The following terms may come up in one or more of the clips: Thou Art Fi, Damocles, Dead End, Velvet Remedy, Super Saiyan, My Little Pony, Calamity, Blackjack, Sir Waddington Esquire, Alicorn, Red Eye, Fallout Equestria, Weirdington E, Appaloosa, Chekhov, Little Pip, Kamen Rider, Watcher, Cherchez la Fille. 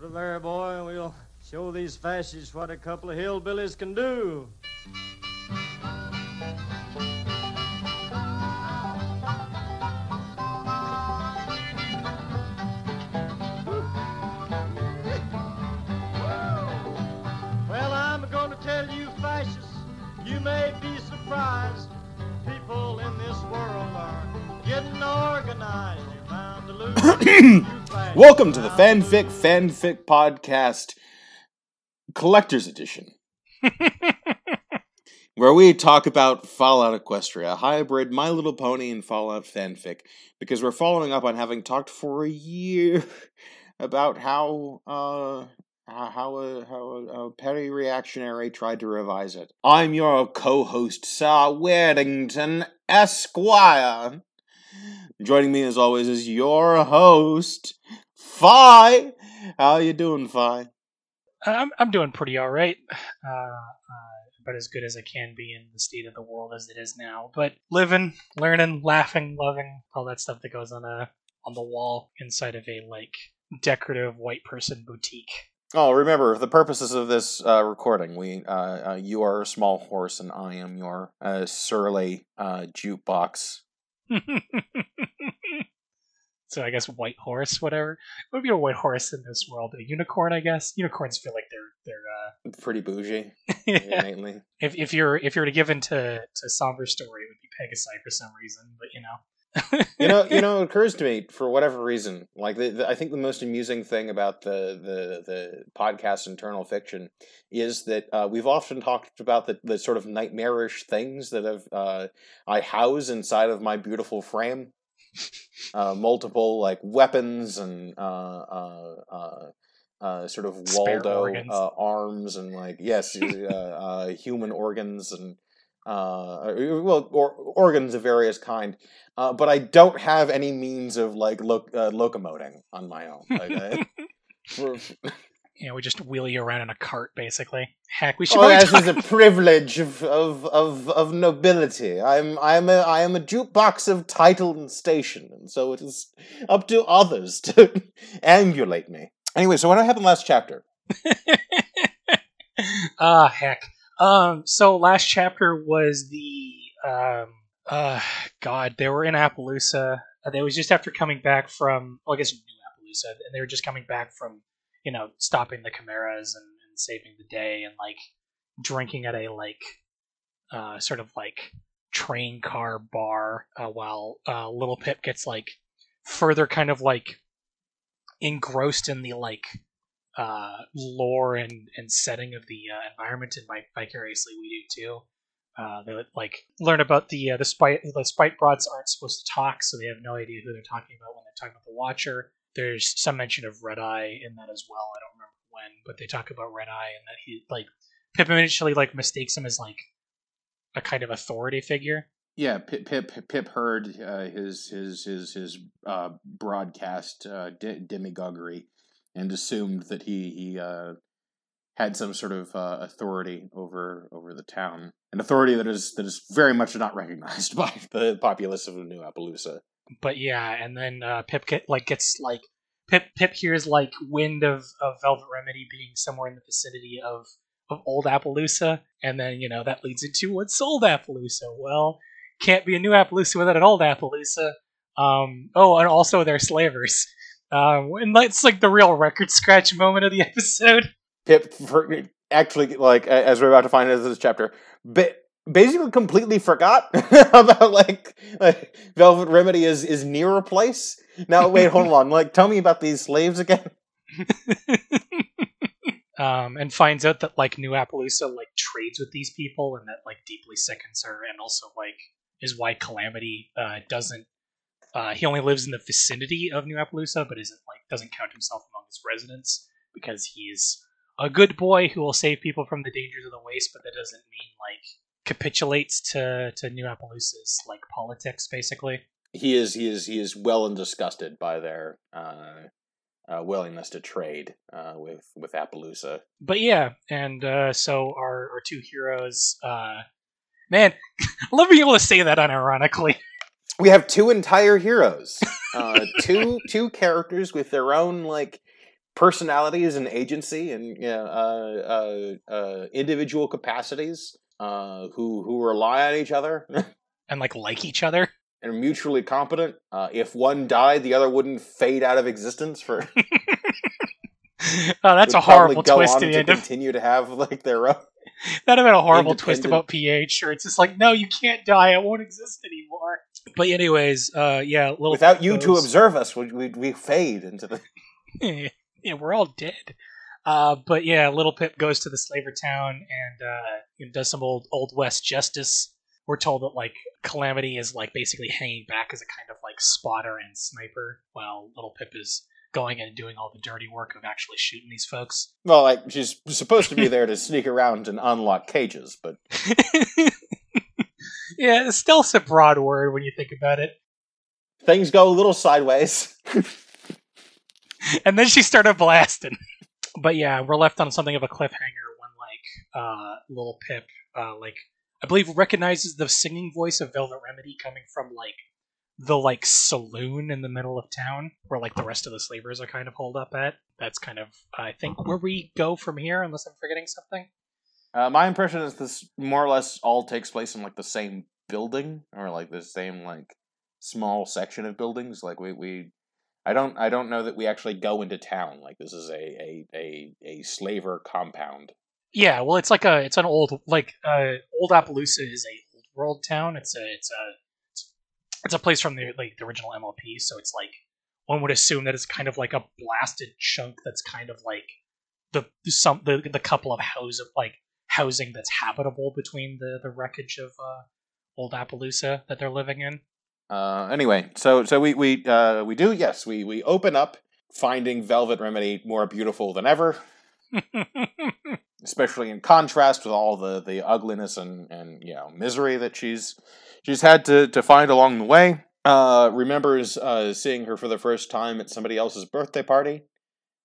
Put it there, boy, and we'll show these fascists what a couple of hillbillies can do. Well, I'm gonna tell you, fascists, you may be surprised. People in this world are getting organized. You're bound to lose. Welcome to the Fanfic Podcast Collector's Edition, where we talk about Fallout Equestria, a hybrid My Little Pony and Fallout fanfic, because we're following up on having talked for a year about how a petty reactionary tried to revise it. I'm your co-host, Sir Waddington Esquire. Joining me, as always, is your host, Fi. How you doing, Fi? I'm doing pretty all right, but as good as I can be in the state of the world as it is now. But living, learning, laughing, loving, all that stuff that goes on the wall inside of a like decorative white person boutique. Oh, remember, for the purposes of this recording, you are a small horse, and I am your surly jukebox. So I guess white horse, whatever. It would be a white horse in this world. A unicorn, I guess. Unicorns feel like they're pretty bougie. Yeah. If you were to give into somber story, it would be Pegasus for some reason, but you know. It occurs to me, for whatever reason, like I think the most amusing thing about the podcast Internal Fiction is that we've often talked about the sort of nightmarish things that I house inside of my beautiful frame, multiple like weapons and sort of Waldo arms and like human organs and. Organs of various kind, but I don't have any means of like locomoting on my own. We just wheel you around in a cart, basically. Heck, we should. Is a privilege of nobility. I am a jukebox of title and station, and so it is up to others to emulate me. Anyway, so what happened last chapter? Ah, heck. So last chapter was they were in Appaloosa. They was just after coming back from, well, I guess New Appaloosa, and they were just coming back from, stopping the chimeras and saving the day and, like, drinking at a, like, sort of, like, train car bar while Little Pip gets, like, further kind of, like, engrossed in the, like, lore and setting of the environment, and vicariously we do too. They like learn about the spite broads aren't supposed to talk, so they have no idea who they're talking about when they're talking about the Watcher. There's some mention of Red Eye in that as well. I don't remember when, but they talk about Red Eye and that he like Pip initially like mistakes him as like a kind of authority figure. Yeah, Pip heard his broadcast demagoguery. And assumed that he had some sort of authority over the town, an authority that is very much not recognized by the populace of New Appaloosa. But yeah, and then Pip hears like wind of Velvet Remedy being somewhere in the vicinity of old Appaloosa, and then that leads into what's old Appaloosa. Well, can't be a new Appaloosa without an old Appaloosa. And also they're slavers. And that's like the real record scratch moment of the episode. Pip actually, like as we're about to find out in this chapter, basically completely forgot about like Velvet Remedy is near a place. Now wait, hold on. Like, tell me about these slaves again. And finds out that like New Appaloosa like trades with these people, and that like deeply sickens her, and also like is why Calamity doesn't. He only lives in the vicinity of New Appaloosa, but doesn't count himself among his residents because he's a good boy who will save people from the dangers of the waste. But that doesn't mean like capitulates to New Appaloosa's like politics. Basically, he is well and disgusted by their willingness to trade with Appaloosa. But yeah, and so our two heroes, man, I love being able to say that unironically. We have two entire heroes, two characters with their own like personalities and agency and individual capacities who rely on each other and like each other and are mutually competent. If one died, the other wouldn't fade out of existence for. Oh, that's a horrible twist. To continue to have like their own. That'd have been a horrible twist about pH, or it's just like, no, you can't die. It won't exist anymore. But anyways, yeah. Without you to observe us, we fade into the. Yeah, we're all dead. But yeah, Little Pip goes to the slaver town and does some old West justice. We're told that like Calamity is like basically hanging back as a kind of like spotter and sniper, while Little Pip is going in and doing all the dirty work of actually shooting these folks. Well, like, she's supposed to be there to sneak around and unlock cages, but... Yeah, stealth's a broad word when you think about it. Things go a little sideways. And then she started blasting. But yeah, we're left on something of a cliffhanger when, like, Little Pip, like, I believe recognizes the singing voice of Velvet Remedy coming from, like, the, like, saloon in the middle of town where, like, the rest of the slavers are kind of holed up at. That's kind of, I think, where we go from here, unless I'm forgetting something. My impression is this more or less all takes place in, like, the same building or, like, the same, like, small section of buildings. Like, we I don't know that we actually go into town. Like, this is a slaver compound. Yeah, well, it's like an old, like, old Appaloosa is a old world town. It's a place from the, like, the original MLP, so it's like one would assume that it's kind of like a blasted chunk that's kind of like the couple of housing that's habitable between the wreckage of old Appaloosa that they're living in. Anyway, so we do, yes, we open up finding Velvet Remedy more beautiful than ever. Especially in contrast with all the ugliness and misery that she's had to find along the way. Remembers seeing her for the first time at somebody else's birthday party,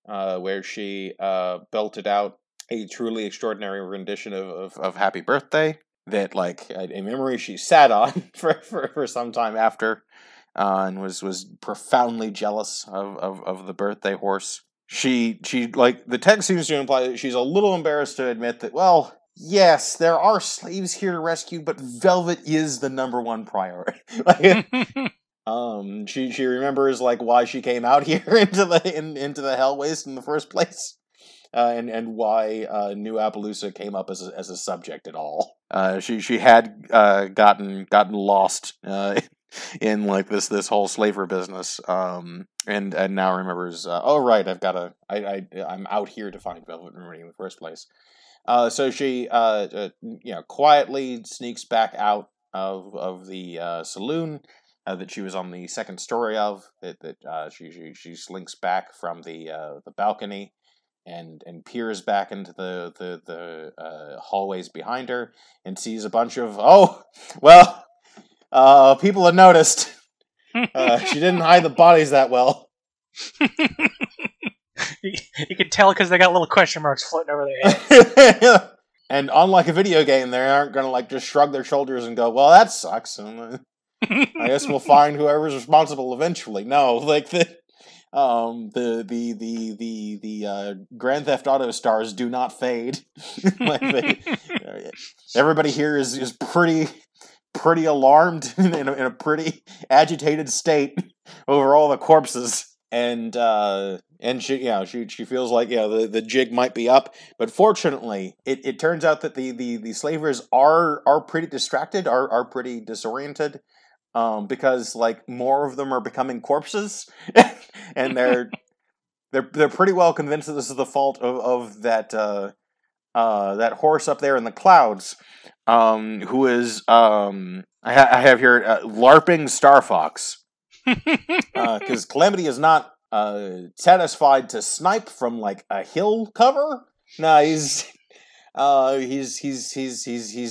where she belted out a truly extraordinary rendition of Happy Birthday, that, like, a memory she sat on for some time after, and was profoundly jealous of the birthday horse. She like, the text seems to imply that she's a little embarrassed to admit that, well, yes, there are slaves here to rescue, but Velvet is the number one priority. Like, she remembers, like, why she came out here into the hell waste in the first place, and why New Appaloosa came up as a subject at all. She had gotten lost in, like, this whole slaver business, and now remembers, oh right, I'm out here to find Velvet Remedy in the first place. So she quietly sneaks back out of the saloon that she was on the second story of. She slinks back from the balcony and peers back into the hallways behind her and sees a bunch of people had noticed. She didn't hide the bodies that well. You can tell because they got little question marks floating over their heads. And unlike a video game, they aren't going to, like, just shrug their shoulders and go, well, that sucks, and I guess we'll find whoever's responsible eventually. No, like, the Grand Theft Auto stars do not fade. Like, everybody here is pretty alarmed in a pretty agitated state over all the corpses, and she feels like the jig might be up, but fortunately it turns out that the slavers are pretty distracted, are pretty disoriented, because, like, more of them are becoming corpses, and they're pretty well convinced that this is the fault of that that horse up there in the clouds, who is, I have here, LARPing Star Fox. Because Calamity is not satisfied to snipe from, like, a hill cover. No, he's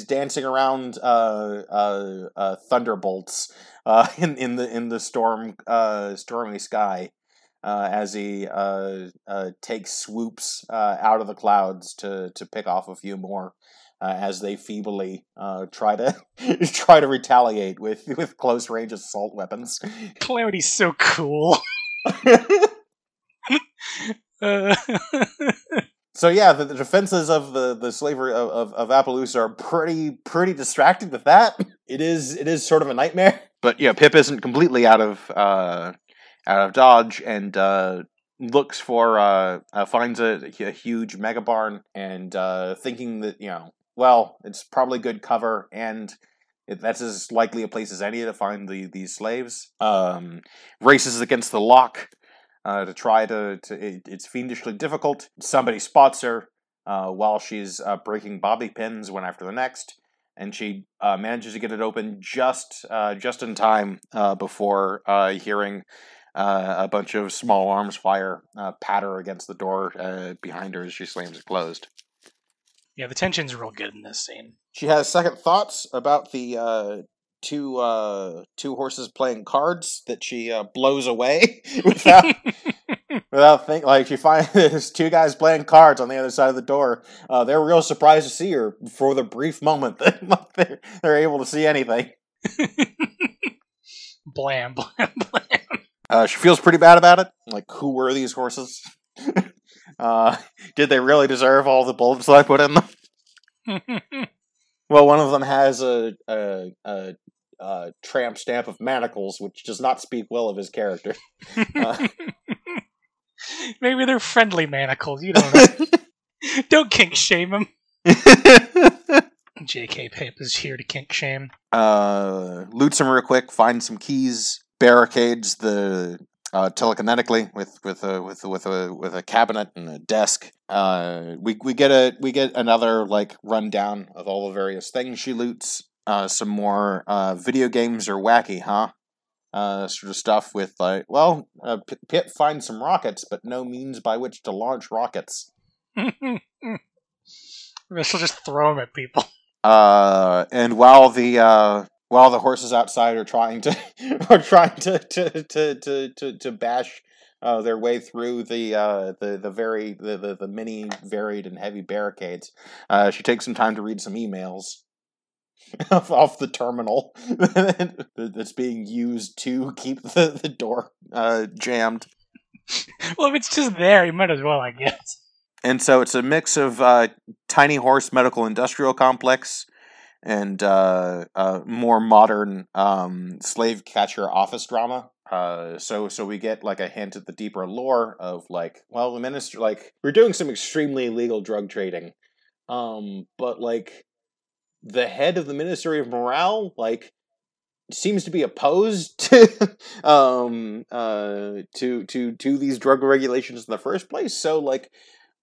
dancing around thunderbolts in the stormy sky, as he takes swoops out of the clouds to pick off a few more. As they feebly try to retaliate with close range assault weapons. Calamity's so cool. So yeah, the defenses of the slavery of Appaloosa are pretty distracted with that. It is sort of a nightmare. But yeah, Pip isn't completely out of dodge, and looks for finds a huge mega barn, and thinking that, you know, well, it's probably good cover, and that's as likely a place as any to find these slaves. Races against the lock. To try to it's fiendishly difficult. Somebody spots her while she's breaking bobby pins one after the next, and she manages to get it open just in time before hearing a bunch of small arms fire patter against the door behind her as she slams it closed. Yeah, the tension's real good in this scene. She has second thoughts about the two horses playing cards that she blows away without thinking. Like, she finds there's two guys playing cards on the other side of the door. They're real surprised to see her for the brief moment that they're able to see anything. Blam, blam, blam. She feels pretty bad about it. Like, who were these horses? Did they really deserve all the bulbs that I put in them? Well, one of them has a tramp stamp of manacles, which does not speak well of his character. Maybe they're friendly manacles, you don't know. Don't kink shame him. JK Pip is here to kink shame. Loots him real quick, finds some keys, barricades the telekinetically with a cabinet and a desk. We get another like rundown of all the various things she loots. Some more video games are wacky, huh? Sort of stuff with like, well, Pip finds some rockets, but no means by which to launch rockets. She'll just throw them at people. And while the horses outside are trying to bash their way through the many varied and heavy barricades, she takes some time to read some emails off the terminal that's being used to keep the door jammed. Well, if it's just there, you might as well, I guess. And so it's a mix of Tiny Horse Medical Industrial Complex and more modern slave catcher office drama. So we get like a hint at the deeper lore of like, well, the minister, like, we're doing some extremely illegal drug trading, but like the head of the Ministry of Morale like seems to be opposed to to these drug regulations in the first place. So like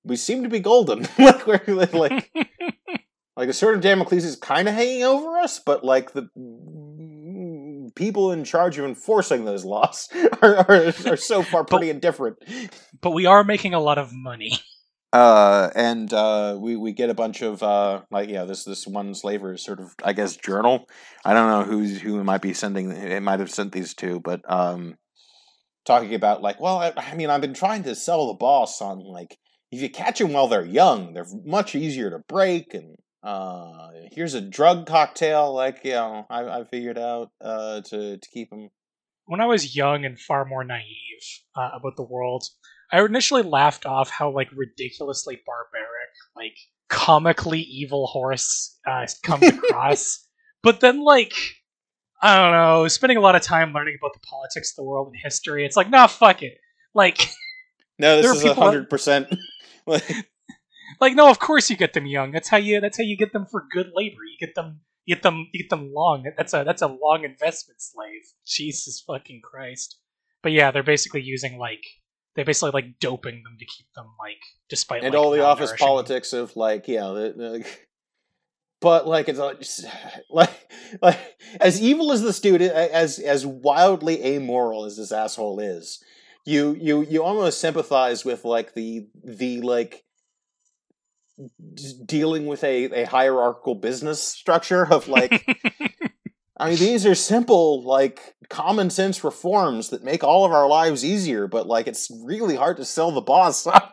we seem to be golden. Like a sword of Damocles is kind of hanging over us, but like the people in charge of enforcing those laws are so far pretty indifferent. But we are making a lot of money. And we get a bunch of this one slaver's sort of, I guess, journal. I don't know who might be sending. It might have sent these to, but talking about like, well, I mean, I've been trying to sell the boss on like, if you catch them while they're young, they're much easier to break. And here's a drug cocktail, like, you know, I figured out to keep them. When I was young and far more naive about the world, I initially laughed off how like ridiculously barbaric, like comically evil horse comes across. But then, like, I don't know, spending a lot of time learning about the politics of the world and history, it's like, nah, fuck it. Like, no, this is 100%. Like, no, of course you get them young. That's how you get them for good labor. You get them long. That's a long investment slave. Jesus fucking Christ. But yeah, they're basically using like, they're basically like doping them to keep them like, despite, and like, all the office politics of like, yeah, but like it's like as evil as the student, as wildly amoral as this asshole is, you almost sympathize with like the like dealing with a hierarchical business structure of like. I mean, these are simple, like, common sense reforms that make all of our lives easier, but, like, it's really hard to sell the boss. Yeah,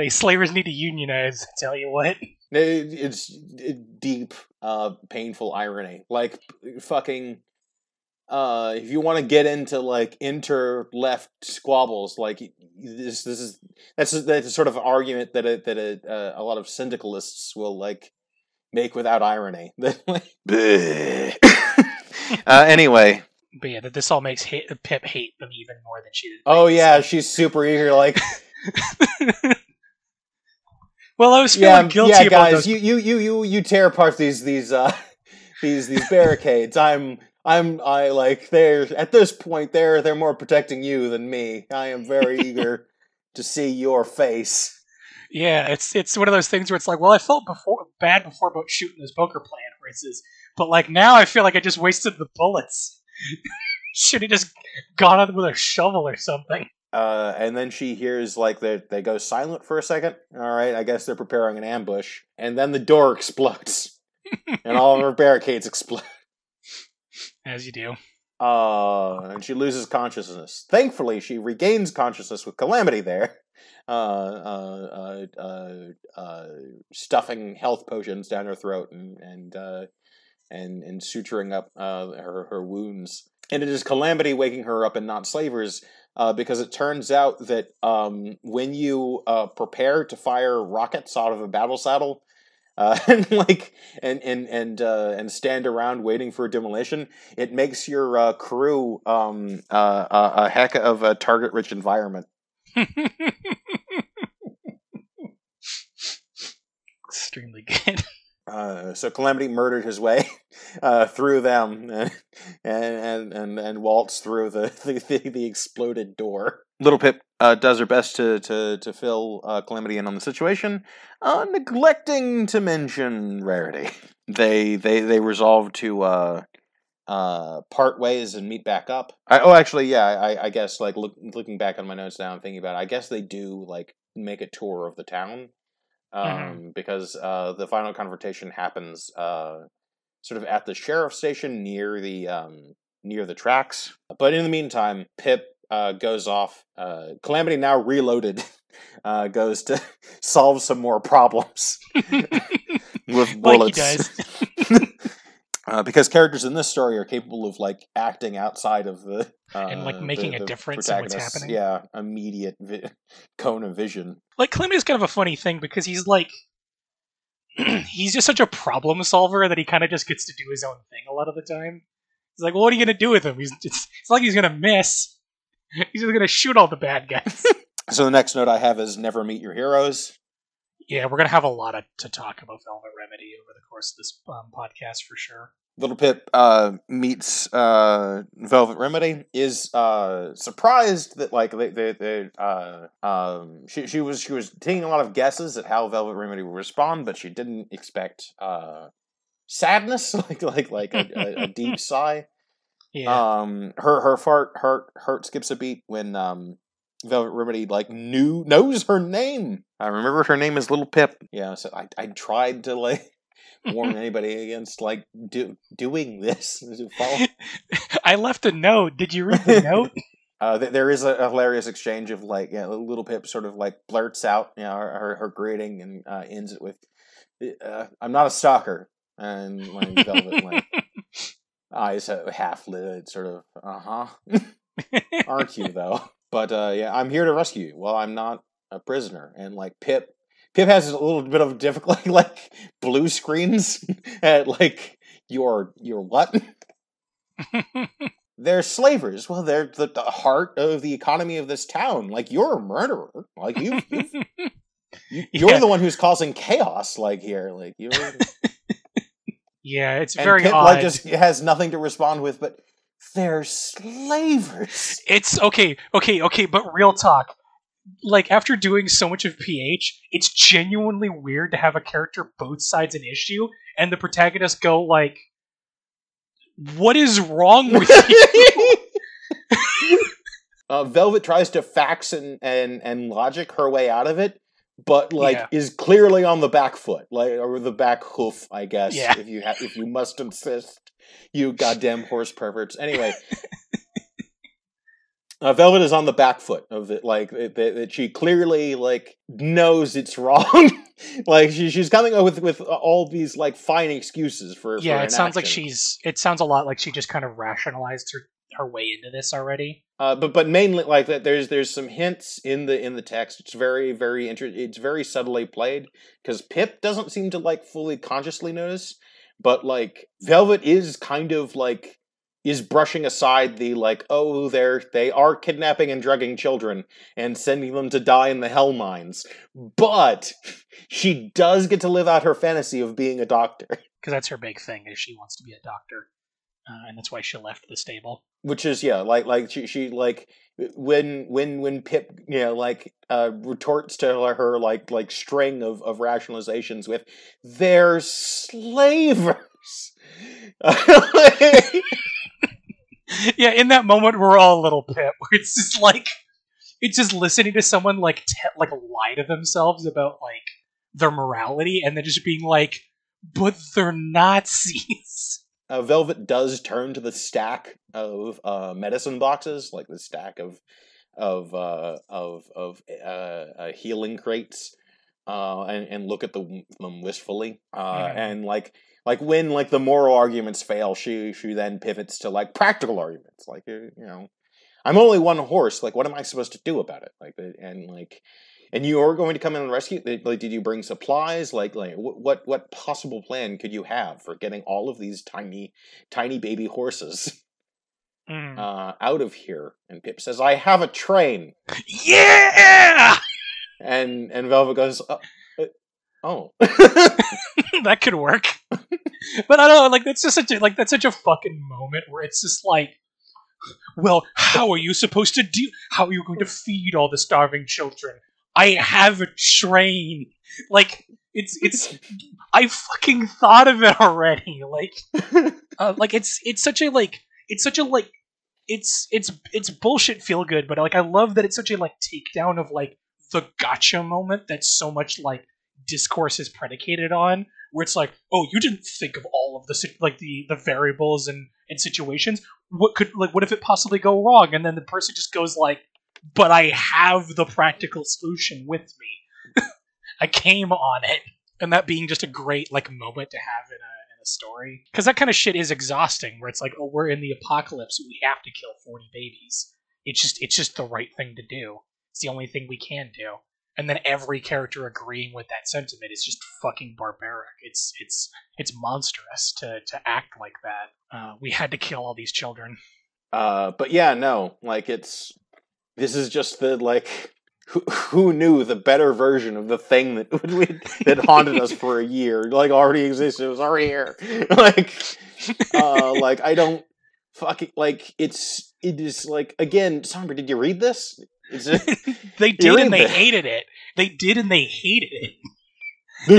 these slavers need to unionize, I tell you what. It's deep, painful irony. Like, fucking if you want to get into like inter-left squabbles, like that's the sort of argument that a lot of syndicalists will like make without irony. Anyway. But yeah, this all makes Pip hate them even more than she did. Oh yeah, she's super eager. Like, well, I was feeling guilty. Yeah, guys, about those... you tear apart these barricades. I like they're at this point they're more protecting you than me. I am very eager to see your face. Yeah, it's one of those things where it's like, well, I felt bad before about shooting those poker plant races, but like now I feel like I just wasted the bullets. Should have just gone up with a shovel or something. And then she hears, like, they go silent for a second. All right, I guess they're preparing an ambush. And then the door explodes. And all of her barricades explode. As you do. And she loses consciousness. Thankfully, she regains consciousness with Calamity there. Stuffing health potions down her throat and suturing up her wounds. And it is Calamity waking her up and not Slavers, because it turns out that when you prepare to fire rockets out of a battle saddle and stand around waiting for demolition, it makes your crew a heck of a target-rich environment. Extremely good. So Calamity murdered his way through them and waltzed through the exploded door. Little Pip does her best to fill Calamity in on the situation, neglecting to mention Rarity. They resolve to part ways and meet back up. I guess like looking back on my notes now, I'm thinking about it, I guess they do like make a tour of the town. Because the final confrontation happens sort of at the sheriff's station near the tracks. But in the meantime, Pip goes off. Calamity, now reloaded, goes to solve some more problems with bullets. Like he does. Because characters in this story are capable of like acting outside of the and like making a difference in what's happening. Yeah, immediate cone of vision. Like Calamity's kind of a funny thing because he's like he's just such a problem solver that he kind of just gets to do his own thing a lot of the time. He's like, well, what are you gonna do with him? It's like he's gonna miss. He's just gonna shoot all the bad guys. So the next note I have is never meet your heroes. Yeah, we're going to have a lot to talk about Velvet Remedy over the course of this podcast for sure. Little Pip meets Velvet Remedy, is surprised that like she was taking a lot of guesses at how Velvet Remedy would respond, but she didn't expect sadness, like a deep sigh. Yeah. Her heart skips a beat when Velvet Remedy like knows her name. I remember her name is Little Pip. Yeah, so I tried to like warn anybody against like doing this. I left a note. Did you read the note? There is a hilarious exchange of like, yeah, Little Pip sort of like blurts out, you know, her greeting and ends it with, "I'm not a stalker," and when Velvet like eyes half lit, sort of, aren't you though? But yeah, I'm here to rescue you. Well, I'm not a prisoner. And like Pip has a little bit of difficulty, like blue screens at like your what? They're slavers. Well, they're the heart of the economy of this town. Like you're a murderer. Like you're the one who's causing chaos. Like here, like you're. Yeah, it's and very Pip, odd. Like just has nothing to respond with, but. They're slavers. It's okay, but real talk. Like, after doing so much of PH, it's genuinely weird to have a character both sides an issue, and the protagonist go, like, what is wrong with you? Velvet tries to facts and logic her way out of it, but, like, is clearly on the back foot. Like, or the back hoof, I guess, if you must insist. You goddamn horse perverts. Anyway, Velvet is on the back foot of it, like that. She clearly like knows it's wrong. Like she's coming up with all these like fine excuses for inaction. It sounds like It sounds a lot like she just kind of rationalized her way into this already. But mainly like that. There's some hints in the text. It's very very interesting. It's very subtly played because Pip doesn't seem to like fully consciously notice, but like Velvet is kind of like. Is brushing aside the, like, oh, they are kidnapping and drugging children and sending them to die in the hell mines. But she does get to live out her fantasy of being a doctor. Because that's her big thing, is she wants to be a doctor. And that's why she left the stable. Which is, yeah, like she like, when Pip, you know, like, retorts to her, like string of rationalizations with, they're slavers! Yeah, in that moment, we're all a little Pip, where it's just like, it's just listening to someone like lie to themselves about like their morality, and then just being like, but they're Nazis. Velvet does turn to the stack of medicine boxes, like the stack of healing crates, and look at them wistfully, and like. Like, when, like, the moral arguments fail, she then pivots to, like, practical arguments. Like, you know, I'm only one horse. Like, what am I supposed to do about it? Like, and you are going to come in and rescue? Like, did you bring supplies? Like what possible plan could you have for getting all of these tiny, tiny baby horses out of here? And Pip says, I have a train. Yeah! And Velvet goes, oh. That could work. But I don't know, like that's such a fucking moment where it's just like, well, how are you supposed to do? How are you going to feed all the starving children? I have a train. Like it's I fucking thought of it already. Like, like it's bullshit feel good. But like I love that it's such a like takedown of like the gotcha moment that's so much like discourse is predicated on. Where it's like, oh, you didn't think of all of the like the variables and situations. What if it possibly go wrong? And then the person just goes like, but I have the practical solution with me. I came on it, and that being just a great like moment to have in a story, because that kind of shit is exhausting. Where it's like, oh, we're in the apocalypse. We have to kill 40 babies. It's just the right thing to do. It's the only thing we can do. And then every character agreeing with that sentiment is just fucking barbaric. It's monstrous to act like that. We had to kill all these children. But yeah, no, like this is just the like who knew the better version of the thing that haunted us for a year, like already existed. It was already here. Like I don't fucking like it is like again. Somber, did you read this? They did and they hated it. They did and they hated it.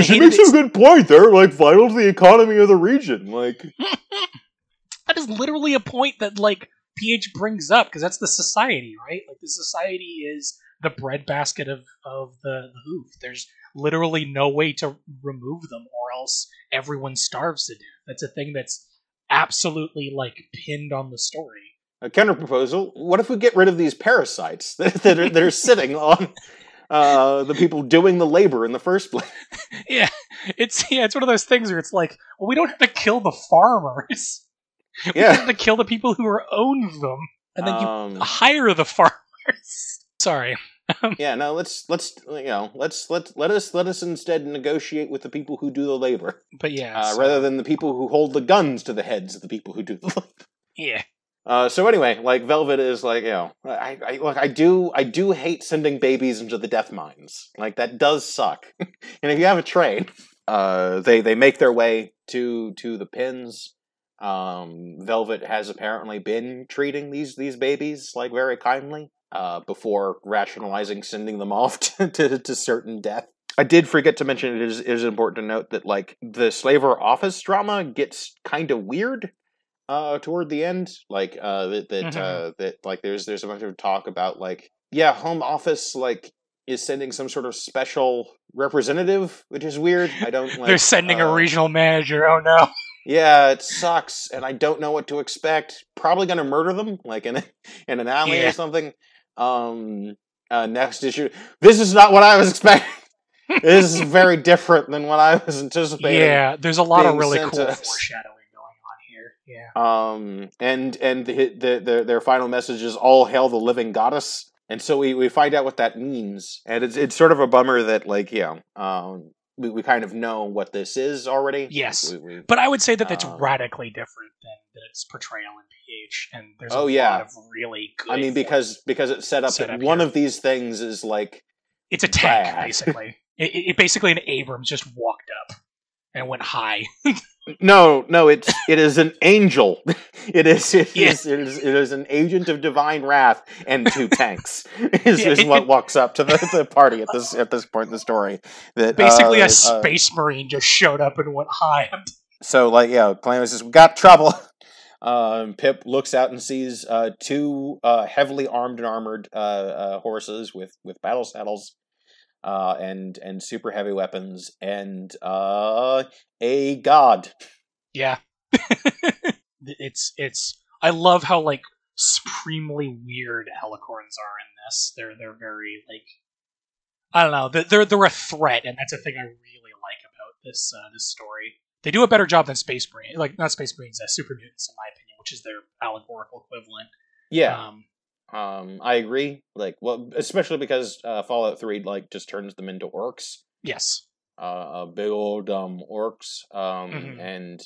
She makes a good point there, like vital to the economy of the region. Like that is literally a point that like PH brings up, because that's the society, right? Like the society is the breadbasket of the hoof. There's literally no way to remove them, or else everyone starves to death. That's a thing that's absolutely like pinned on the story. A counterproposal, what if we get rid of these parasites that are sitting on the people doing the labor in the first place? It's one of those things where it's like, well, we don't have to kill the farmers. We have to kill the people who own them, and then you hire the farmers. Sorry. Let us instead negotiate with the people who do the labor. But yeah, rather than the people who hold the guns to the heads of the people who do the labor. Yeah. So anyway, like Velvet is like, you know, I do hate sending babies into the death mines. Like that does suck. And if you have a train, they make their way to the pins. Velvet has apparently been treating these babies like very kindly, before rationalizing sending them off to certain death. I did forget to mention it is important to note that like the slaver office drama gets kind of weird. Toward the end, like there's a bunch of talk about like home office like is sending some sort of special representative, which is weird. I don't like. They're sending a regional manager. Oh no! Yeah, it sucks, and I don't know what to expect. Probably going to murder them, like in an alley or something. Next issue. This is not what I was expecting. This is very different than what I was anticipating. Yeah, there's a lot of really cool foreshadowing going on here. Yeah. And their final message is "All hail the living goddess." And so we find out what that means, and it's sort of a bummer that we kind of know what this is already. Yes, but I would say that that's radically different than its portrayal in PH, and there's a lot of really good. I mean, because it's set up that one of these things is like it's a tank, basically. It basically an Abrams just walked up and went high. No, it is an angel. It is an agent of divine wrath and two tanks. Is what walks up to the party at this point in the story. That basically a space marine just showed up and went high. So Calamity says, "We got trouble." Pip looks out and sees two heavily armed and armored horses with battle saddles. And super heavy weapons, and a god. Yeah, it's. I love how supremely weird alicorns are in this. They're very I don't know. They're a threat, and that's a thing I really like about this this story. They do a better job than Space Marines, not Space Marines, super mutants, in my opinion, which is their allegorical equivalent. Yeah. I agree. Especially because Fallout 3 just turns them into orcs. Yes. Big old orcs. Mm-hmm. And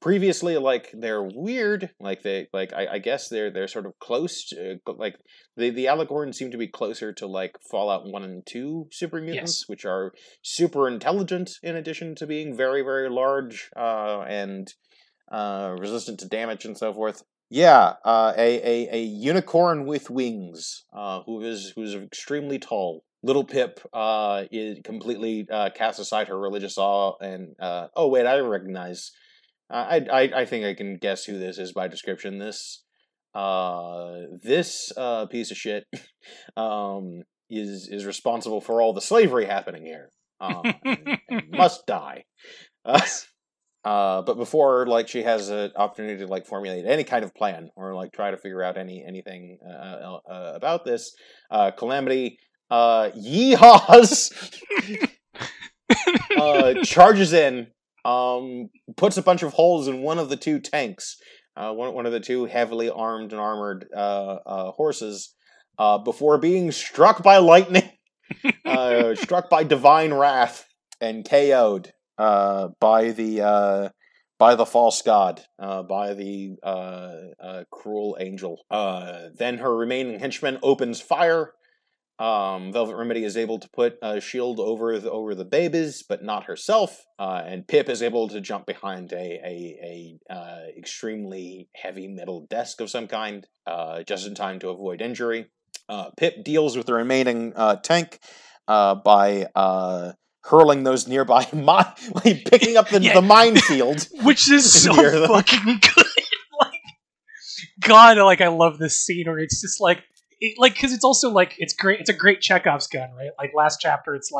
previously, they're weird. I guess they're sort of close to, the Alicorn seem to be closer to Fallout 1 and 2 super mutants, yes, which are super intelligent in addition to being very, very large and resistant to damage and so forth. Yeah, a unicorn with wings, who's extremely tall. Little Pip is completely casts aside her religious awe, and I recognize. I think I can guess who this is by description. This piece of shit is responsible for all the slavery happening here. And must die. But before, she has an opportunity to formulate any kind of plan or try to figure out anything about this, Calamity yeehaws, charges in, puts a bunch of holes in one of the two tanks, one of the two heavily armed and armored horses, before being struck by lightning, struck by divine wrath, and KO'd. By the false god, by the cruel angel. Then her remaining henchman opens fire. Velvet Remedy is able to put a shield over the babies, but not herself. And Pip is able to jump behind a extremely heavy metal desk of some kind, just in time to avoid injury. Pip deals with the remaining tank by hurling those nearby, picking up the minefield, which is so fucking good. God, I love this scene where it's just because it's also it's great. It's a great Chekhov's gun, right? Last chapter, it's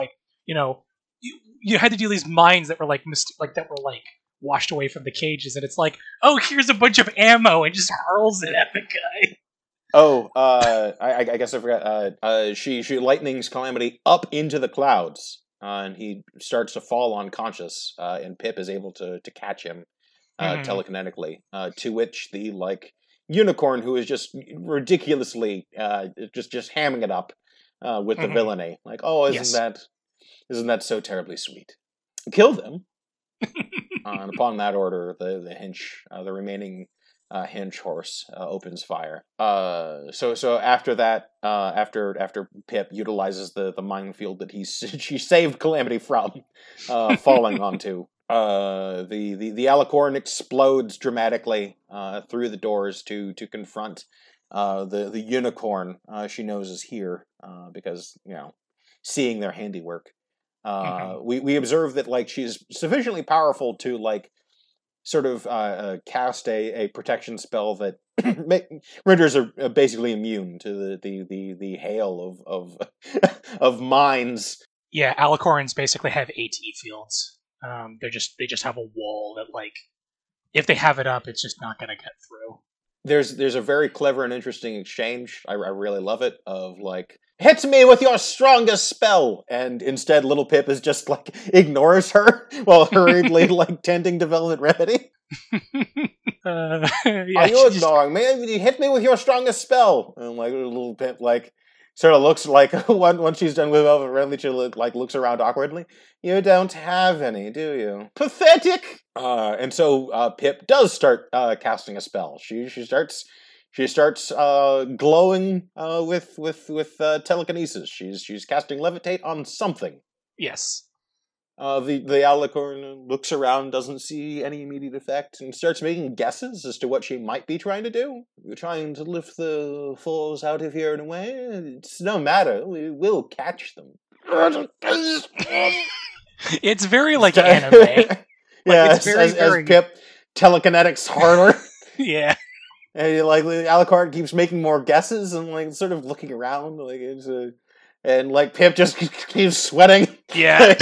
you had to deal with these mines that were that were washed away from the cages, and it's here's a bunch of ammo, and just hurls it at the guy. Oh, I guess I forgot. She lightnings Calamity up into the clouds. And he starts to fall unconscious, and Pip is able to catch him telekinetically. To which the unicorn, who is just ridiculously just hamming it up with the villainy, isn't that so terribly sweet? Kill them. And upon that order, the remaining hench horse opens fire. So after that, after Pip utilizes the minefield that she saved Calamity from falling onto, the Alicorn explodes dramatically through the doors to confront the unicorn she knows is here because seeing their handiwork. We observe that she's sufficiently powerful to sort of cast a protection spell that renders her basically immune to the hail of mines. Yeah, Alicorns basically have AT fields. They just have a wall that if they have it up, it's just not going to get through. There's a very clever and interesting exchange. I really love it. Of like, hit me with your strongest spell, and instead, Little Pip is just like ignores her while hurriedly like tending to Velvet Remedy. Are you ignoring me? Hit me with your strongest spell, and like Little Pip like sort of looks like once she's done with Velvet Remedy, she looks around awkwardly. You don't have any, do you? Pathetic. And so Pip does start casting a spell. She starts glowing with telekinesis. She's casting levitate on something. Yes. The Alicorn looks around, doesn't see any immediate effect, and starts making guesses as to what she might be trying to do. You're trying to lift the foes out of here in a way? It's no matter. We will catch them. It's very like anime. Like, yeah, it's very... as Pip telekinetics harder. Yeah, and like Alicorn keeps making more guesses and like sort of looking around, like and like Pip just keeps sweating. Yeah,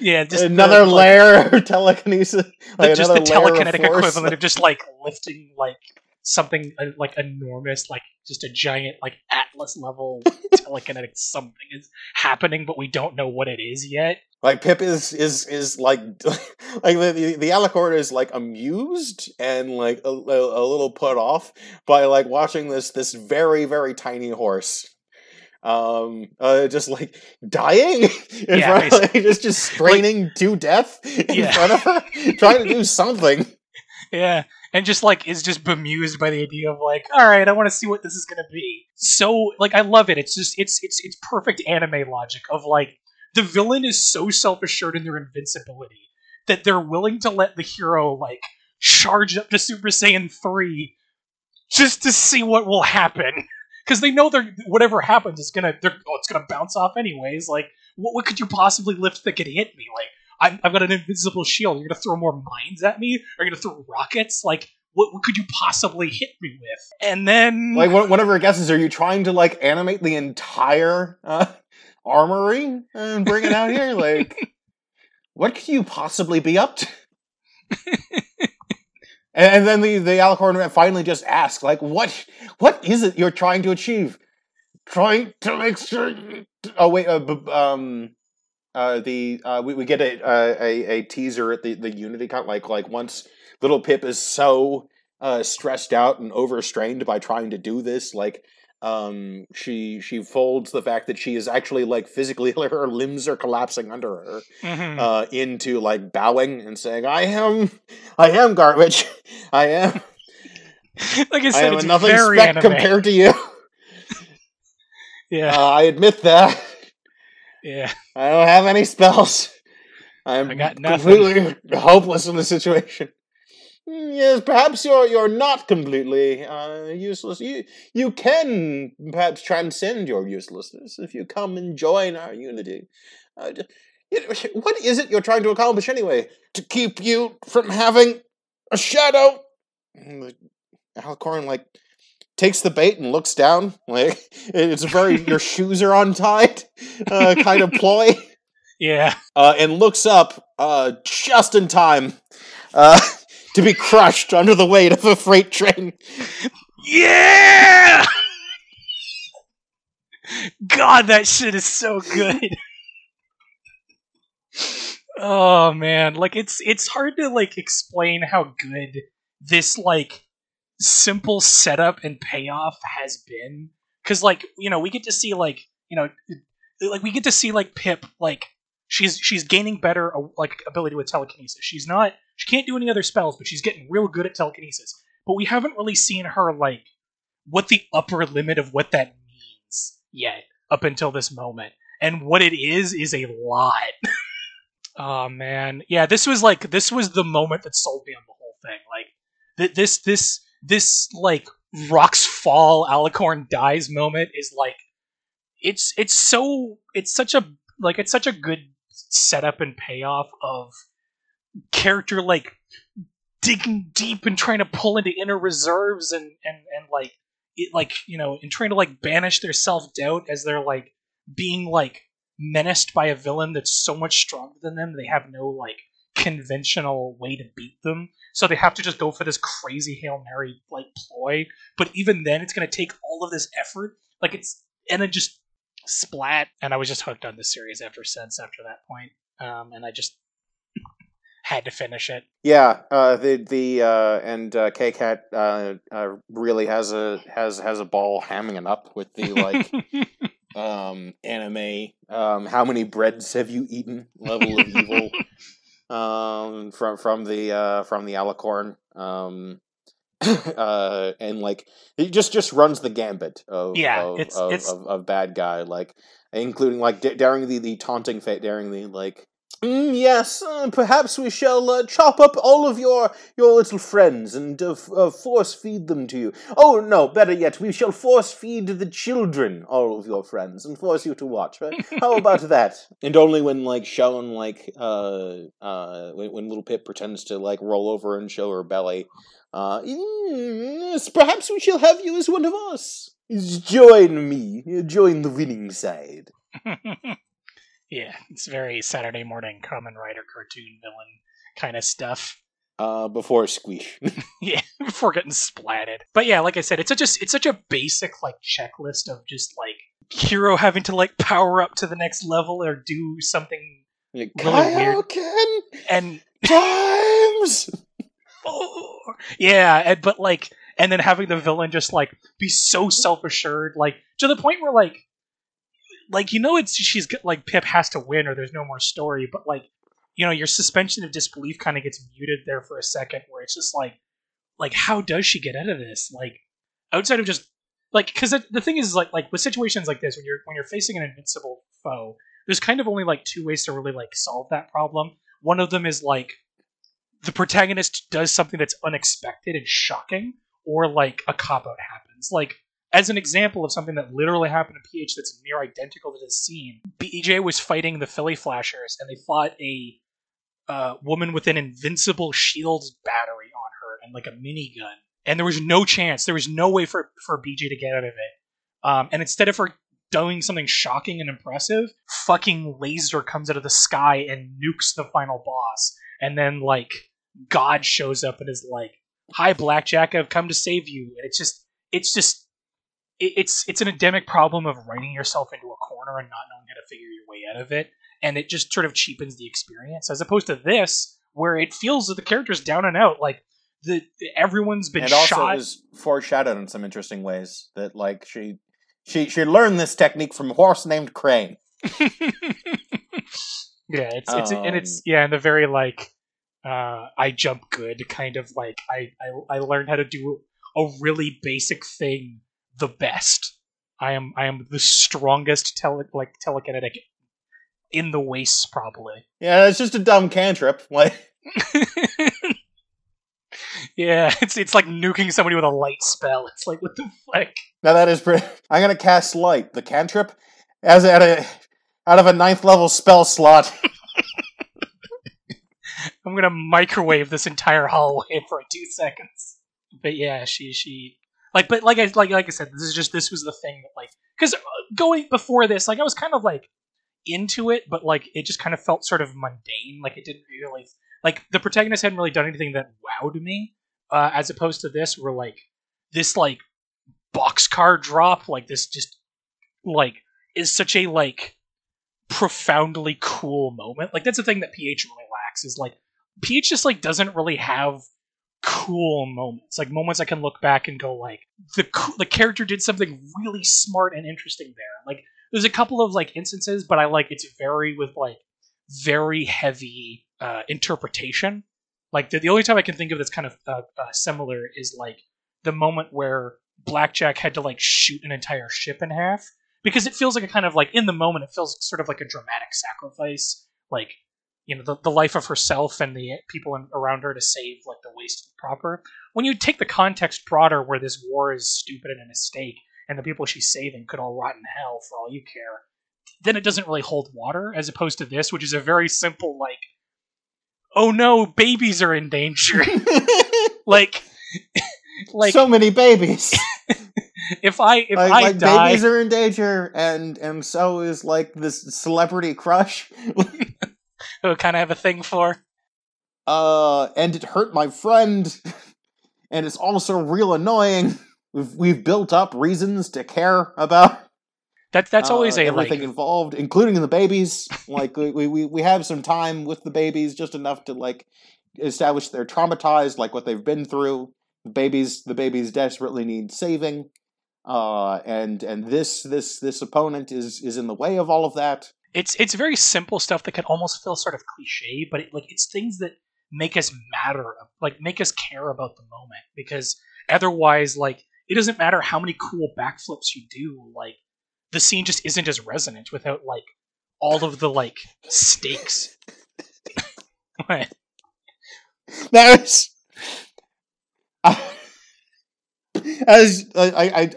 yeah, just another layer of telekinesis, like just the telekinetic equivalent of just like lifting like something like enormous, like just a giant like Atlas level telekinetic something is happening, but we don't know what it is yet. Like Pip is like the Alicorn is like amused and like a little put off by like watching this very, very tiny horse, just like dying in front of, just straining like, to death in front of her, trying to do something. Yeah, and just like is just bemused by the idea of like, all right, I want to see what this is gonna be. So like, I love it. It's just it's perfect anime logic of like. The villain is so self-assured in their invincibility that they're willing to let the hero, like, charge up to Super Saiyan 3 just to see what will happen. Because they know whatever happens is going to it's gonna bounce off anyways. Like, what could you possibly lift that could hit me? Like, I've got an invincible shield. You're going to throw more mines at me? Are you going to throw rockets? Like, what could you possibly hit me with? And then... Like, whatever it guesses, are you trying to, like, animate the entire... armory and bring it out here? Like, what could you possibly be up to? And then the Alicorn finally just asks, like, what is it you're trying to achieve? Trying to make sure... Oh, wait, we get a teaser at the Unity Con, like once Little Pip is so stressed out and overstrained by trying to do this, like, she folds the fact that she is actually like physically her limbs are collapsing under her into like bowing and saying, I am garbage. I am like I said, I am it's nothing very spec anime. Compared to you. Yeah. I admit that. Yeah. I don't have any spells. I got completely hopeless in the situation. Yes, perhaps you're not completely useless. You can perhaps transcend your uselessness if you come and join our unity. What is it you're trying to accomplish anyway? To keep you from having a shadow? Alicorn, like, takes the bait and looks down. Like, it's a very your shoes are untied kind of ploy. Yeah. And looks up just in time. To be crushed under the weight of a freight train. Yeah! God, that shit is so good. Oh, man. Like, it's hard to, like, explain how good this, like, simple setup and payoff has been. Because, like, you know, we get to see, like, you know, like, we get to see, like, Pip, like, she's gaining better, like, ability with telekinesis. She can't do any other spells, but she's getting real good at telekinesis. But we haven't really seen her, like, what the upper limit of what that means yet, up until this moment. And what it is a lot. Oh, man. Yeah, this was the moment that sold me on the whole thing. Like, this like, rocks fall, Alicorn dies moment is, like, it's such a good setup and payoff of character like digging deep and trying to pull into inner reserves and like it, like, you know, and trying to like banish their self-doubt as they're like being like menaced by a villain that's so much stronger than them. They have no like conventional way to beat them, so they have to just go for this crazy Hail Mary like ploy. But even then, it's going to take all of this effort, like it's, and then just splat. And I was just hooked on this series after that point, and I just had to finish it. Yeah, K-Cat really has a ball hamming it up with the like. Anime, how many breads have you eaten? Level of evil, from the Alicorn, and like it just runs the gambit of bad guy, like including like daring the taunting fate, daring the like. Yes, perhaps we shall chop up all of your little friends and force feed them to you. Oh no, better yet, we shall force feed the children, all of your friends, and force you to watch. Right? How about that? And only when like shown like when Little Pip pretends to like roll over and show her belly. Yes, perhaps we shall have you as one of us. Join me. Join the winning side. Yeah, it's very Saturday morning Kamen Rider cartoon villain kind of stuff. Before squeesh. Yeah, before getting splatted. But yeah, like I said, it's such a basic like checklist of just like hero having to like power up to the next level or do something like, really weird. And times. Oh, yeah, and then having the villain just like be so self-assured, like to the point where like. Like, you know, she's like Pip has to win or there's no more story, but like, you know, your suspension of disbelief kind of gets muted there for a second where it's just like, how does she get out of this? Like, outside of just like, because the thing is like with situations like this, when you're facing an invincible foe, there's kind of only like two ways to really like solve that problem. One of them is like the protagonist does something that's unexpected and shocking, or like a cop out happens. Like, as an example of something that literally happened in PH that's near identical to this scene, BJ was fighting the Philly Flashers, and they fought a woman with an invincible shield battery on her and like a minigun. And there was no chance, there was no way for BJ to get out of it. And instead of her doing something shocking and impressive, fucking laser comes out of the sky and nukes the final boss. And then like God shows up and is like, "Hi, Blackjack, I've come to save you." And it's just. It's an endemic problem of writing yourself into a corner and not knowing how to figure your way out of it, and it just sort of cheapens the experience, as opposed to this, where it feels that the character's down and out, like everyone's been shot. It also is foreshadowed in some interesting ways that like she learned this technique from a horse named Crane. Yeah, and the very like I jump good kind of like I learned how to do a really basic thing. The best. I am the strongest telekinetic in the wastes, probably. Yeah, it's just a dumb cantrip. Like, yeah, it's like nuking somebody with a light spell. It's like, what the fuck? Now that is pretty. I'm gonna cast light, the cantrip, as out of a 9th level spell slot. I'm gonna microwave this entire hallway for 2 seconds. But yeah, she. Like, but like I said, this was the thing that like, because going before this, like I was kind of like into it, but like it just kind of felt sort of mundane. Like it didn't really like the protagonist hadn't really done anything that wowed me, as opposed to this, where like this like boxcar drop, like this just like is such a like profoundly cool moment. Like that's the thing that PH really lacks is like PH just like doesn't really have. Cool moments, like moments I can look back and go like the character did something really smart and interesting there. Like there's a couple of like instances, but I like it's very with like very heavy interpretation. Like the only time I can think of that's kind of similar is like the moment where Blackjack had to like shoot an entire ship in half, because it feels like a kind of like in the moment it feels sort of like a dramatic sacrifice, like. You know, the life of herself and the people around her to save, like, the waste proper. When you take the context broader where this war is stupid and a mistake, and the people she's saving could all rot in hell for all you care, then it doesn't really hold water, as opposed to this, which is a very simple, like, oh no, babies are in danger. like... So many babies. If I die... Babies are in danger, and so is, like, this celebrity crush. Who kind of have a thing for. And it hurt my friend, and it's also real annoying. We've built up reasons to care about that's always a everything like... involved, including the babies. Like we have some time with the babies, just enough to like establish they're traumatized, like what they've been through. The babies desperately need saving, and this opponent is in the way of all of that. It's very simple stuff that can almost feel sort of cliche, but it's things that make us matter, like make us care about the moment, because otherwise, like, it doesn't matter how many cool backflips you do, like, the scene just isn't as resonant without, like, all of the, like, stakes. What? I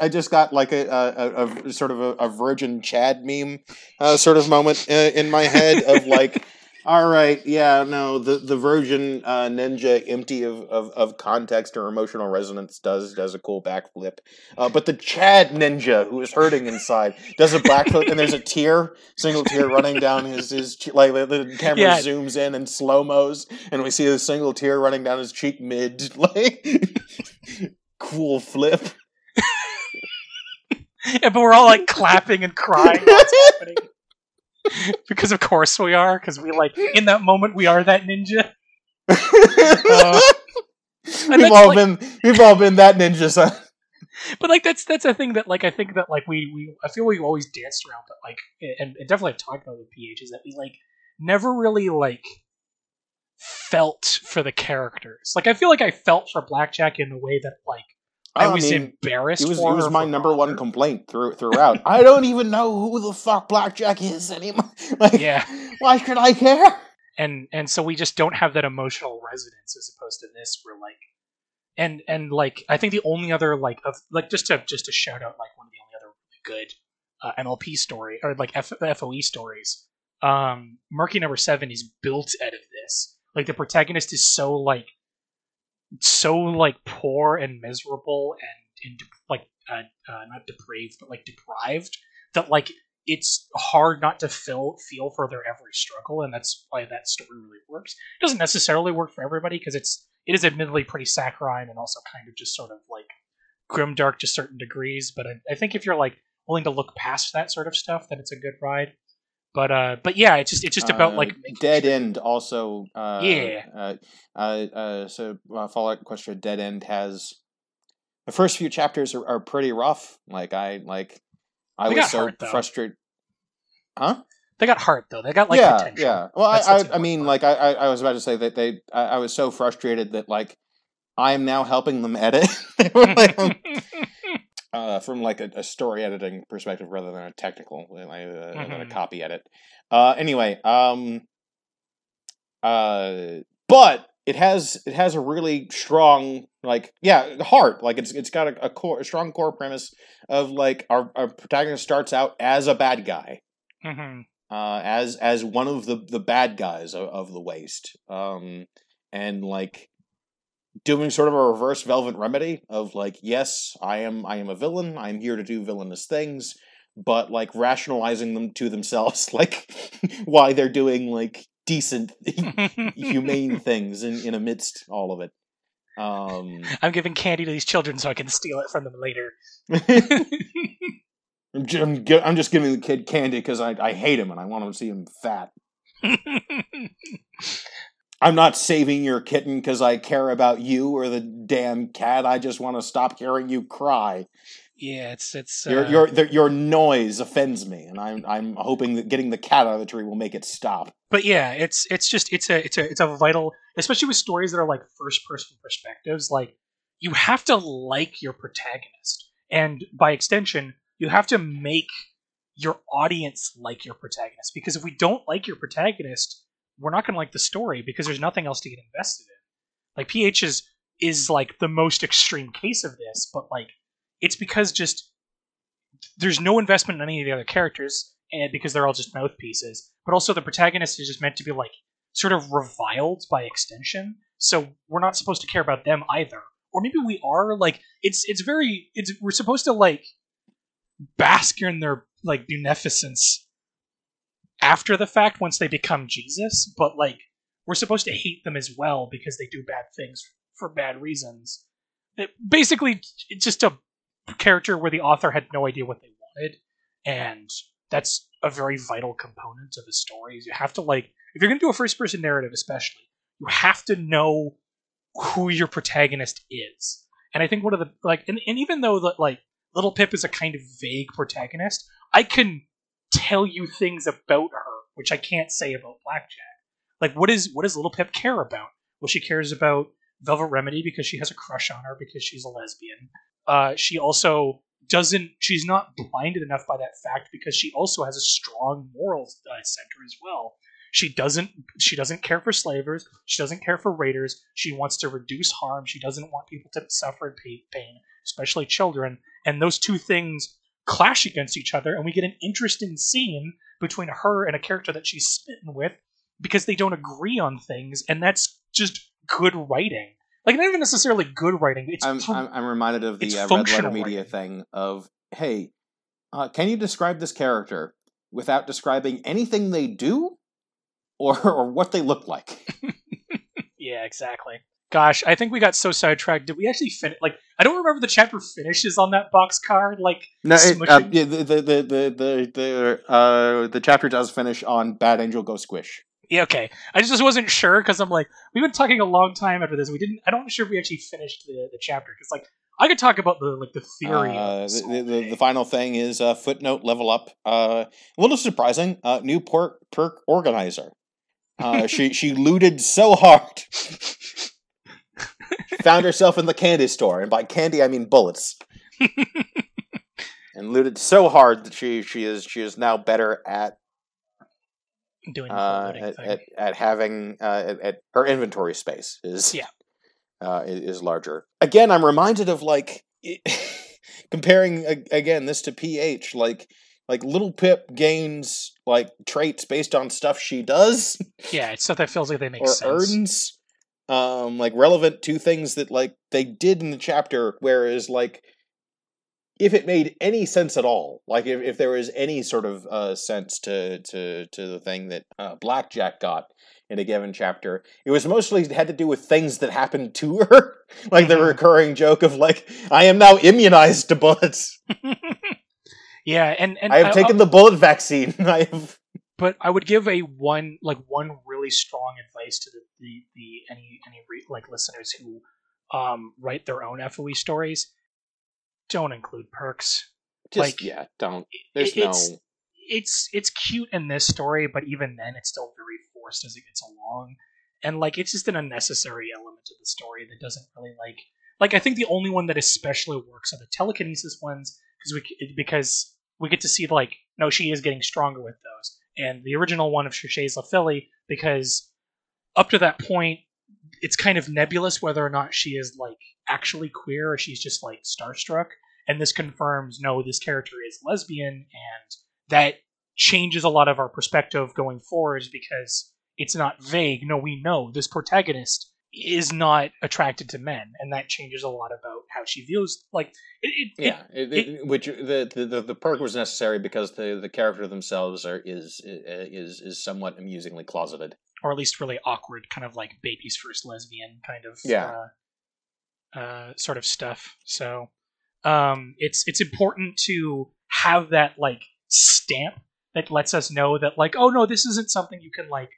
just got, like, a sort of a Virgin Chad meme sort of moment in my head of, like, all right, yeah, no, the Virgin Ninja, empty of context or emotional resonance, does a cool backflip. But the Chad Ninja, who is hurting inside, does a backflip, and there's a tear, single tear running down his cheek. Like, the camera zooms in and slow-mos, and we see a single tear running down his cheek mid, like, cool flip. Yeah, but we're all, like, clapping and crying while it's happening. Because of course we are, because we like in that moment we are that ninja. We've all been that ninja, son. But like that's a thing that like I think that like we I feel we always danced around, but like and definitely I've talked about with PH is that we like never really like felt for the characters. Like I feel like I felt for Blackjack in a way that like I mean, embarrassed. It was my number one complaint throughout. I don't even know who the fuck Blackjack is anymore. Like, yeah. Why should I care? And so we just don't have that emotional resonance as opposed to this. We're like, and like I think the only other like of like just to shout out like one of the only other really good MLP story or like FOE stories. Murky Number 7 is built out of this. Like the protagonist is so poor and miserable and not depraved but like deprived that like it's hard not to feel for their every struggle, and that's why that story really works. It doesn't necessarily work for everybody because it is admittedly pretty saccharine and also kind of just sort of like grimdark to certain degrees, but I think if you're like willing to look past that sort of stuff then it's a good ride. But yeah, it's just about like Dead End also. So Fallout Equestria Dead End has the first few chapters are pretty rough. I was so frustrated. Huh? They got heart though. They got like potential. Yeah. Well, I was about to say that I was so frustrated that like I am now helping them edit. From like a story editing perspective rather than a technical, than a copy edit. But it has a really strong heart. Like it's got a strong core premise of like our protagonist starts out as a bad guy, as one of the bad guys of the Waste, and like. Doing sort of a reverse Velvet Remedy of like, yes, I am a villain. I'm here to do villainous things, but like rationalizing them to themselves, like why they're doing like decent, humane things in amidst all of it. I'm giving candy to these children so I can steal it from them later. I'm just giving the kid candy because I hate him and I want to see him fat. I'm not saving your kitten because I care about you or the damn cat. I just want to stop hearing you cry. Yeah, it's your noise offends me, and I'm hoping that getting the cat out of the tree will make it stop. But yeah, it's a vital, especially with stories that are like first person perspectives. Like you have to like your protagonist, and by extension, you have to make your audience like your protagonist. Because if we don't like your protagonist, we're not going to like the story because there's nothing else to get invested in. Like PH is like the most extreme case of this, but like it's because just there's no investment in any of the other characters, and because they're all just mouthpieces, but also the protagonist is just meant to be like sort of reviled by extension. So we're not supposed to care about them either. Or maybe we are, like it's we're supposed to like bask in their like beneficence after the fact once they become Jesus, but like we're supposed to hate them as well because they do bad things for bad reasons. It, basically, it's just a character where the author had no idea what they wanted, and that's a very vital component of a story. You have to, like, if you're going to do a first-person narrative especially, you have to know who your protagonist is. And I think one of the, like, and even though, the, like, Little Pip is a kind of vague protagonist, I can tell you things about her, which I can't say about Blackjack. Like, what does Little Pip care about? Well, she cares about Velvet Remedy because she has a crush on her because she's a lesbian. She also she's not blinded enough by that fact because she also has a strong moral center as well. She doesn't care for slavers. She doesn't care for raiders. She wants to reduce harm. She doesn't want people to suffer pain, especially children. And those two things clash against each other, and we get an interesting scene between her and a character that she's smitten with because they don't agree on things, and that's just good writing. Like, not even necessarily good writing. It's I'm reminded of the Red Letter Media thing of, hey, can you describe this character without describing anything they do or what they look like? Yeah, exactly. Gosh, I think we got so sidetracked. Did we actually finish? Like, I don't remember the chapter finishes on that box card. Like, no, the chapter does finish on Bad Angel Go Squish. Yeah, okay. I just wasn't sure because I'm like, we've been talking a long time after this. I don't sure if we actually finished the chapter because, like, I could talk about the theory. The final thing is footnote level up. A little surprising. New perk organizer. She looted so hard, found herself in the candy store, and by candy I mean bullets. And looted so hard that she is now better at. Doing at having at her inventory space is larger. Again, I'm reminded of like comparing again this to PH. Like Little Pip gains like traits based on stuff she does. Yeah, it's stuff that feels like they make sense. Or earns like relevant to things that like they did in the chapter. Whereas like if it made any sense at all, like if there was any sort of sense to the thing that Blackjack got in a given chapter, it was mostly had to do with things that happened to her, like the recurring joke of like, I am now immunized to bullets. Yeah, and I have taken the bullet vaccine. But I would give one really strong advice to the any listeners who write their own FOE stories. Don't include perks. Don't. It's cute in this story, but even then, it's still very forced as it gets along, and like it's just an unnecessary element of the story that doesn't really like. I think the only one that especially works are the telekinesis ones because we get to see like no, she is getting stronger with those, and the original one of Cherchez la Fille because up to that point. It's kind of nebulous whether or not she is like actually queer or she's just like starstruck, and this confirms no, this character is lesbian, and that changes a lot of our perspective going forward because it's not vague. No, we know this protagonist is not attracted to men, and that changes a lot about how she views like the perk was necessary because the character themselves is somewhat amusingly closeted. Or at least really awkward, kind of like baby's first lesbian kind of sort of stuff. So it's important to have that like stamp that lets us know that like, oh no, this isn't something you can like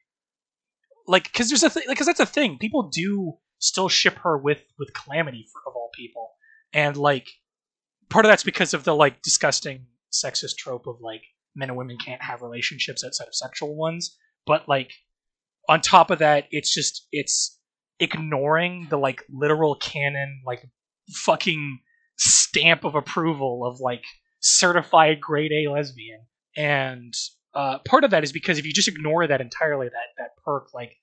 because there's a thing because that's a thing. People do still ship her with Calamity for, of all people, and like part of that's because of the like disgusting sexist trope of like men and women can't have relationships outside of sexual ones, but like. On top of that, it's ignoring the like literal canon, like fucking stamp of approval of like certified grade A lesbian. And part of that is because if you just ignore that entirely, that perk, like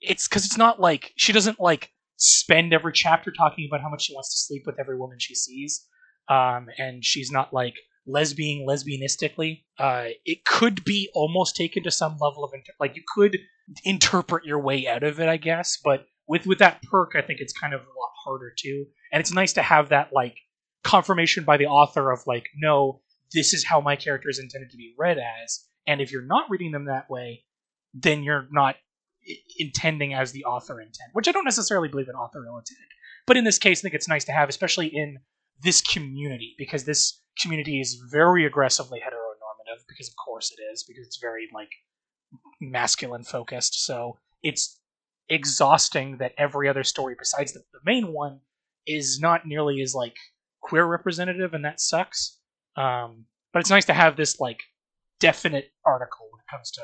it's because it's not like she doesn't like spend every chapter talking about how much she wants to sleep with every woman she sees, and she's not like. Lesbianistically, it could be almost taken to some level of like you could interpret your way out of it, I guess. But with that perk, I think it's kind of a lot harder too. And it's nice to have that like confirmation by the author of like, no, this is how my character is intended to be read as. And if you're not reading them that way, then you're not intending as the author intended, which I don't necessarily believe an author will intend. But in this case, I think it's nice to have, especially in this community, because this community is very aggressively heteronormative, because of course it is, because it's very, like, masculine focused. So it's exhausting that every other story besides the main one is not nearly as, like, queer representative, and that sucks. But it's nice to have this, like, definite article when it comes to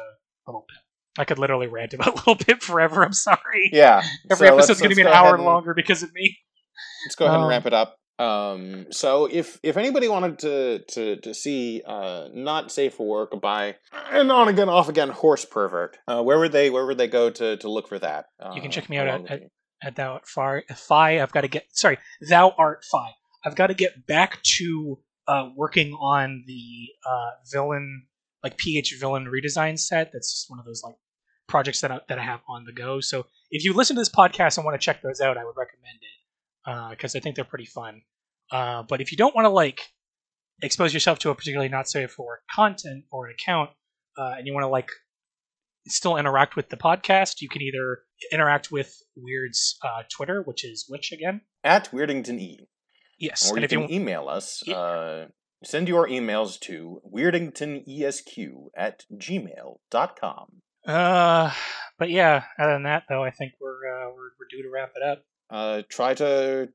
Little Pip. I could literally rant about Little Pip forever, I'm sorry. Yeah. Every episode's going to be an hour longer because of me. Let's go ahead and ramp it up. So if anybody wanted to see Not Safe for Work by an on again, off again horse pervert, where would they go to look for that? You can check me out at Thou Art Fi. Thou Art Fi. I've got to get back to working on the villain, like PH villain redesign set. That's just one of those like projects that I have on the go. So if you listen to this podcast and want to check those out, I would recommend it. Because I think they're pretty fun. But if you don't want to, like, expose yourself to a particularly not safe for work content or an account, and you want to, like, still interact with the podcast, you can either interact with Weird's Twitter, which is which again? At Weirdington E. Yes. Or you can email us. Yeah. Send your emails to weirdingtonesq@gmail.com. But yeah, other than that, though, I think we're due to wrap it up. Try to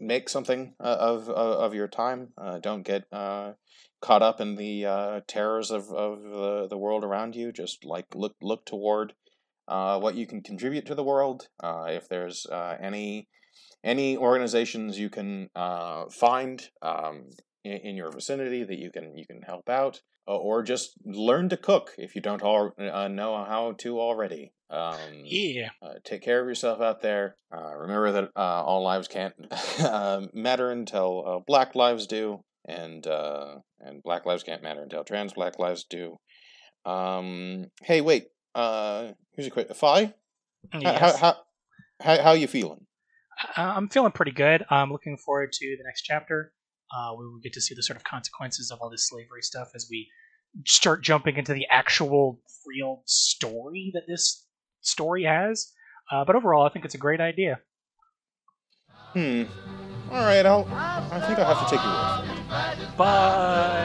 make something of your time. Don't get caught up in the terrors of the world around you. Just like look toward what you can contribute to the world. If there's any organizations you can find in your vicinity that you can help out, or just learn to cook if you don't know how to already. Take care of yourself out there. Remember that all lives can't matter until black lives do, and black lives can't matter until trans black lives do. Hey, wait. Here's a quick Fi. Yes. How you feeling? I'm feeling pretty good. I'm looking forward to the next chapter. We will get to see the sort of consequences of all this slavery stuff as we start jumping into the actual real story that this story has, but overall I think it's a great idea. Alright, I think I'll have to take you off. Bye.